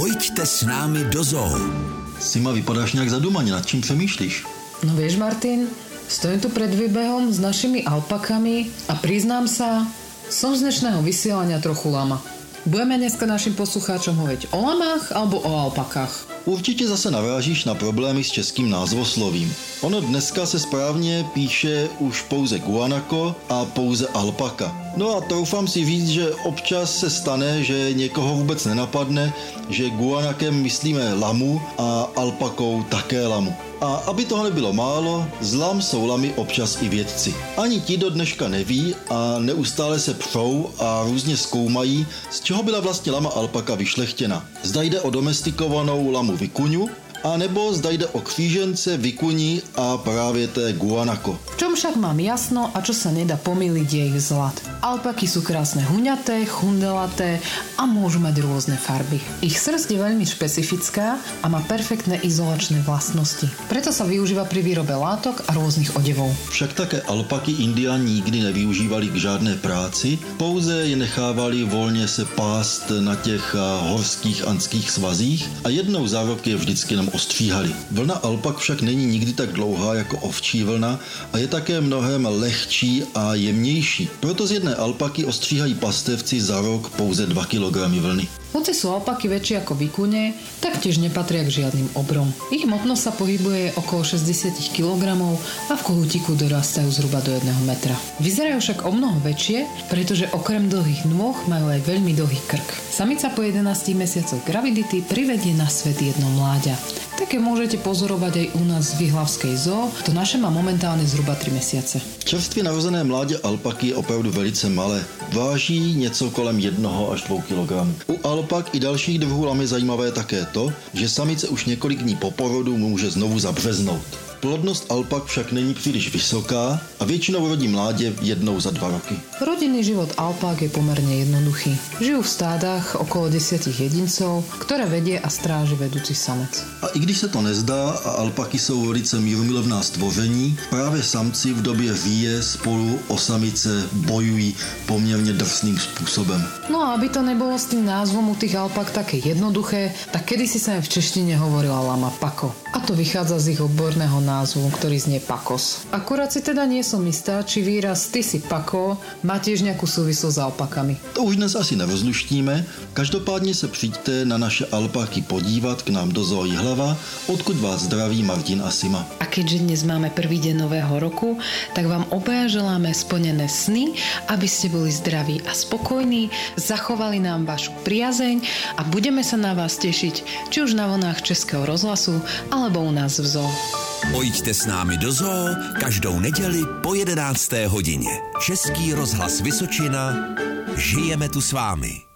Pojďte s námi do zoo. Sima, vypadáš nějak zadumaně, nad čím přemýšlíš? No vieš, Martin, stojím tu pred výbehom s našimi alpakami a priznám sa, som z dnešného vysielania trochu lama. Budeme dneska našim poslucháčom hovoriť o lamách alebo o alpakách? Určitě zase narážíš na problémy s českým názvoslovím. Ono dneska se správně píše už pouze guanako a pouze alpaka. No a troufám si říct, že občas se stane, že někoho vůbec nenapadne, že guanakem myslíme lamu a alpakou také lamu. A aby toho nebylo málo, z lam jsou lamy občas i vědci. Ani ti do dneška neví a neustále se přou a různě zkoumají, z čeho byla vlastně lama alpaka vyšlechtěna. Zda jde o domestikovanou lamu vikuňu, anebo zda jde o křížence vikuní a právě té guanako. V čom však mám jasno a čo sa nedá pomýliť je ich zlad. Alpaky sú krásne huňaté, chundelaté a môžu mať rôzne farby. Ich srst je veľmi špecifická a má perfektné izolačné vlastnosti. Preto sa využíva pri výrobe látok a rôznych odevov. Však také alpaky indiáni nikdy nevyužívali k žádné práci, pouze je nechávali volně se pást na těch horských andských svazích a jednou za rok je vždycky nám ostříhali. Vlna alpak však není nikdy tak dlouhá jako ovčí vlna a je také mnohem lehčí a jemnější. Proto z jedné alpaky ostříhají pastevci za rok pouze 2 kg vlny. Hoci sú alpaky väčšie ako vikune, taktiež nepatria k žiadnym obrom. Ich hmotnosť sa pohybuje okolo 60 kg a v kohútiku dorastajú zhruba do 1 metra. Vyzerajú však o mnoho väčšie, pretože okrem dlhých nôh majú aj veľmi dlhý krk. Samica po 11 mesiacoch gravidity privedie na svet jedno mláďa. Také môžete pozorovať aj u nás v Vyhlavskej zoo, to naše má momentálne zhruba 3 mesiace. Čerstvě narozené mládě alpaky je opravdu velice malé. Váží něco kolem 1 až 2 kg. U alpak i dalších druhů lam je zajímavé také to, že samice už několik dní po porodu může znovu zabřeznout. Plodnost alpak však není příliš vysoká a většinou rodí mládě jednou za 2 roky. Rodinný život alpak je poměrně jednoduchý. Žijú v stádách okolo 10 jedinců, které vedie a stráží vedoucí samec. A i když se to nezdá a alpaky jsou velice mírumilovná stvoření, právě samci v době výje spolu o samice bojují poměrně drsným způsobem. No a aby to nebylo s tím názvom u těch alpak také jednoduché, tak kedysi se v češtině hovorila lama pako. A to vychádza z ich odborného názvu, ktorý znie pakos. Akurát si teda nie som istá, či výraz ty si pako má tiež nejakú súvislosť s alpakami. To už dnes asi nerozluštíme, každopádne sa přijďte na naše alpaky podívat k nám do zoo Vyhlava, odkud vás zdraví Martin a Sima. A keďže dnes máme prvý deň nového roku, tak vám obaja želáme splnené sny, aby ste boli zdraví a spokojní, zachovali nám vašu priazeň a budeme sa na vás tešiť, či už na vlnách Českého rozhlasu, alebo u nás v zoo. Pojďte s námi do zoo každou neděli po 11. hodině. Český rozhlas Vysočina. Žijeme tu s vámi.